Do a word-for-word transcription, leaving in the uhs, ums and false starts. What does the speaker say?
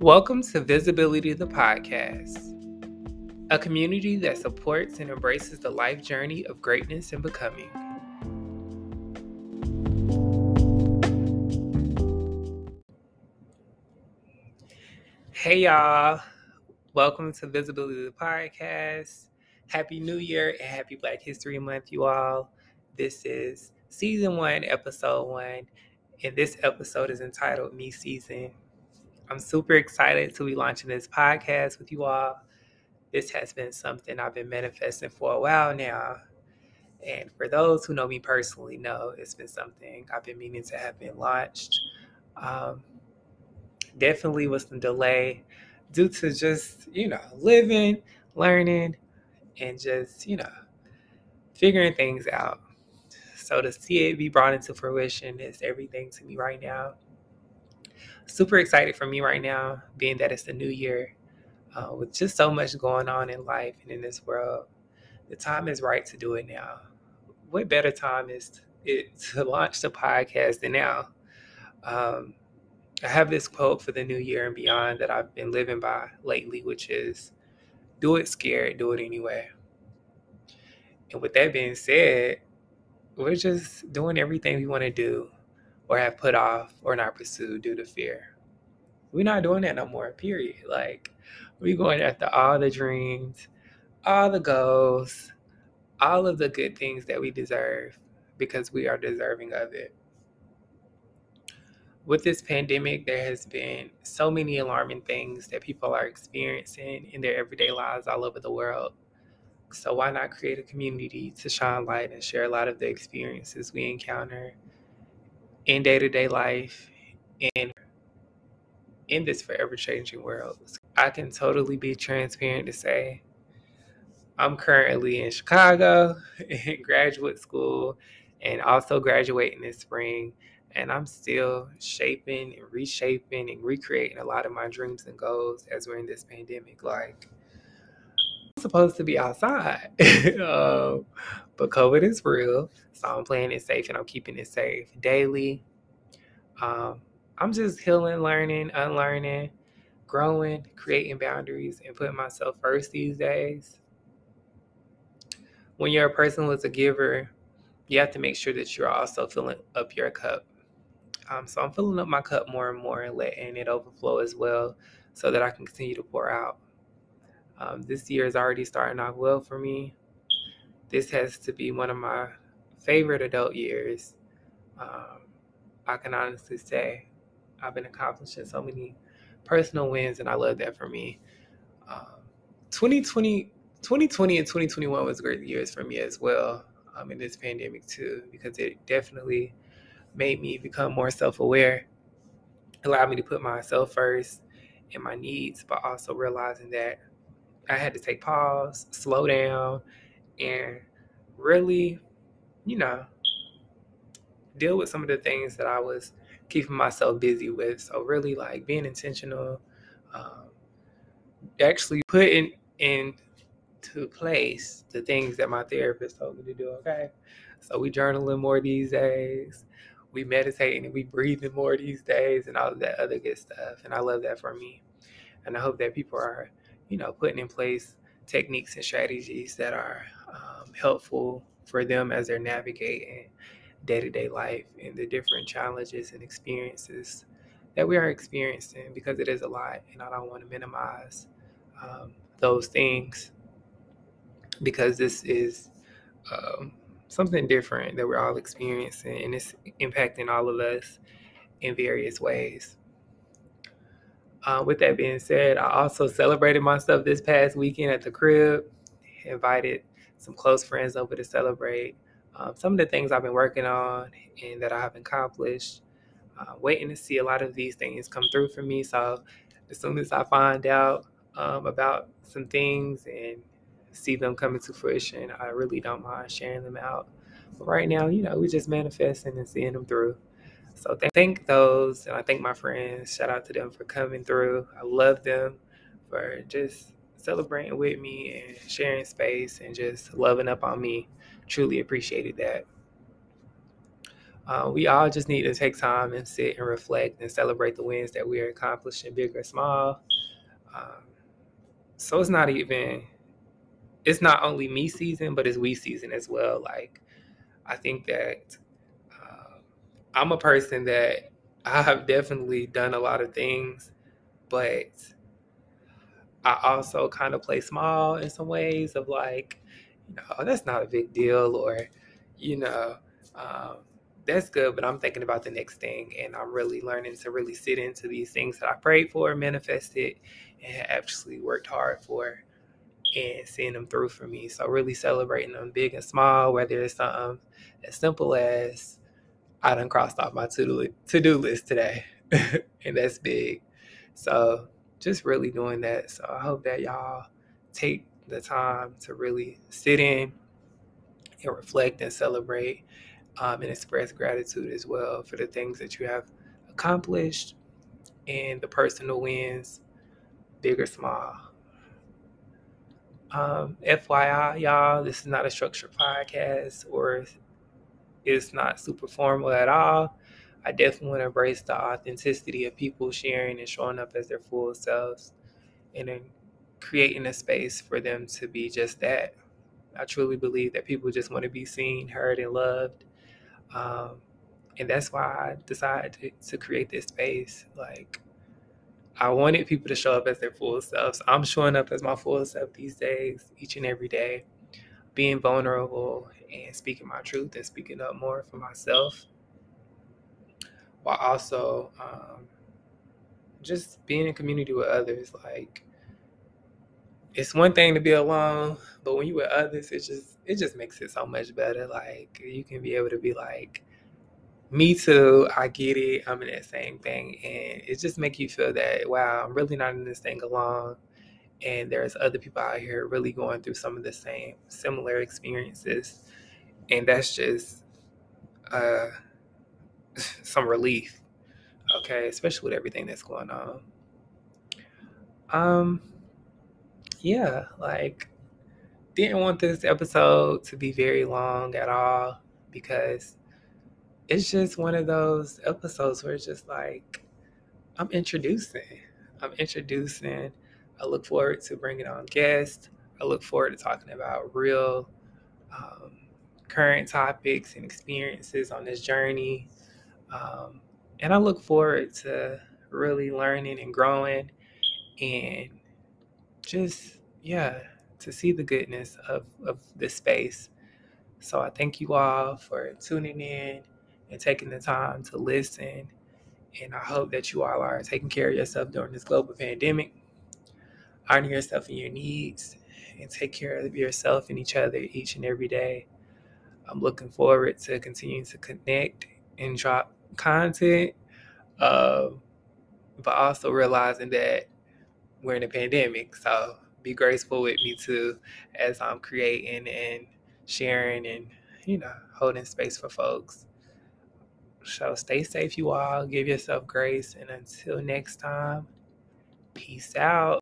Welcome to Visibility The Podcast, a community that supports and embraces the life journey of greatness and becoming. Hey y'all, welcome to Visibility The Podcast. Happy New Year and happy Black History Month, you all. This is season one, episode one, and this episode is entitled Me Season. I'm super excited to be launching this podcast with you all. This has been something I've been manifesting for a while now. And for those who know me personally, know it's been something I've been meaning to have been launched. Um, definitely was some delay due to just, you know, living, learning, and just, you know, figuring things out. So to see it be brought into fruition is everything to me right now. Super excited for me right now, being that it's the new year, uh, with just so much going on in life and in this world. The time is right to do it now. What better time is to, it, to launch the podcast than now? Um, I have this quote for the new year and beyond that I've been living by lately, which is, do it scared, do it anyway. And with that being said, we're just doing everything we want to do or have put off or not pursued due to fear. We're not doing that no more, period. Like, we're going after all the dreams, all the goals, all of the good things that we deserve because we are deserving of it. With this pandemic, there has been so many alarming things that people are experiencing in their everyday lives all over the world. So why not create a community to shine light and share a lot of the experiences we encounter in day-to-day life, and in this forever changing world? I can totally be transparent to say I'm currently in Chicago in graduate school and also graduating this spring, and I'm still shaping and reshaping and recreating a lot of my dreams and goals as we're in this pandemic. Like, I'm supposed to be outside, um, but COVID is real. So I'm playing it safe and I'm keeping it safe daily. Um, I'm just healing, learning, unlearning, growing, creating boundaries, and putting myself first these days. When you're a person who's a giver, you have to make sure that you're also filling up your cup. Um, so I'm filling up my cup more and more and letting it overflow as well so that I can continue to pour out. Um, this year is already starting off well for me. This has to be one of my favorite adult years. Um, I can honestly say I've been accomplishing so many personal wins, and I love that for me. Um, twenty twenty, twenty twenty and twenty twenty-one was great years for me as well, um, in this pandemic too, because it definitely made me become more self-aware, allowed me to put myself first and my needs, but also realizing that I had to take pause, slow down, and really, you know, deal with some of the things that I was keeping myself busy with. So really, like, being intentional, um, actually putting into place the things that my therapist told me to do, okay? So we journaling more these days. We meditating and we breathing more these days and all of that other good stuff. And I love that for me. And I hope that people are, you know, putting in place techniques and strategies that are um, helpful for them as they're navigating day-to-day life and the different challenges and experiences that we are experiencing, because it is a lot, and I don't want to minimize um, those things, because this is um, something different that we're all experiencing, and it's impacting all of us in various ways. Uh, with that being said, I also celebrated myself this past weekend at the crib, invited some close friends over to celebrate um, some of the things I've been working on and that I have accomplished. Uh, waiting to see a lot of these things come through for me. So as soon as I find out um, about some things and see them coming to fruition, I really don't mind sharing them out. But right now, you know, we're just manifesting and seeing them through. So thank those, and I thank my friends. Shout out to them for coming through. I love them for just celebrating with me and sharing space and just loving up on me. Truly appreciated that. Uh, we all just need to take time and sit and reflect and celebrate the wins that we are accomplishing, big or small. Um, so it's not even, it's not only me season, but it's we season as well. Like, I think that uh, I'm a person that I have definitely done a lot of things, but I also kind of play small in some ways of like, you know, oh, that's not a big deal, or, you know, um, that's good, but I'm thinking about the next thing, and I'm really learning to really sit into these things that I prayed for, manifested, and actually worked hard for, and seeing them through for me. So really celebrating them big and small, whether it's something as simple as I done crossed off my to-do to-do list today, and that's big. So just really doing that. So I hope that y'all take the time to really sit in and reflect and celebrate. Um, and express gratitude as well for the things that you have accomplished and the personal wins, big or small. Um, F Y I, y'all, this is not a structured podcast, or it's not super formal at all. I definitely want to embrace the authenticity of people sharing and showing up as their full selves, and then creating a space for them to be just that. I truly believe that people just want to be seen, heard, and loved. Um, and that's why I decided to, to create this space. Like, I wanted people to show up as their full selves. I'm showing up as my full self these days, each and every day, being vulnerable and speaking my truth and speaking up more for myself, while also um, just being in community with others. Like, it's one thing to be alone, but when you with others, it just it just makes it so much better. Like, you can be able to be like, me too, I get it, I'm in that same thing. And it just makes you feel that, wow, I'm really not in this thing alone. And there's other people out here really going through some of the same similar experiences. And that's just uh, some relief, okay? Especially with everything that's going on. Um... Yeah, like, didn't want this episode to be very long at all, because it's just one of those episodes where it's just like, I'm introducing. I'm introducing. I look forward to bringing on guests. I look forward to talking about real um, current topics and experiences on this journey. Um, and I look forward to really learning and growing, and just, yeah, to see the goodness of, of this space. So I thank you all for tuning in and taking the time to listen. And I hope that you all are taking care of yourself during this global pandemic. Honor yourself and your needs, and take care of yourself and each other each and every day. I'm looking forward to continuing to connect and drop content, uh, but also realizing that we're in a pandemic, so be graceful with me too as I'm creating and sharing and, you know, holding space for folks. So stay safe, you all. Give yourself grace. And until next time, peace out.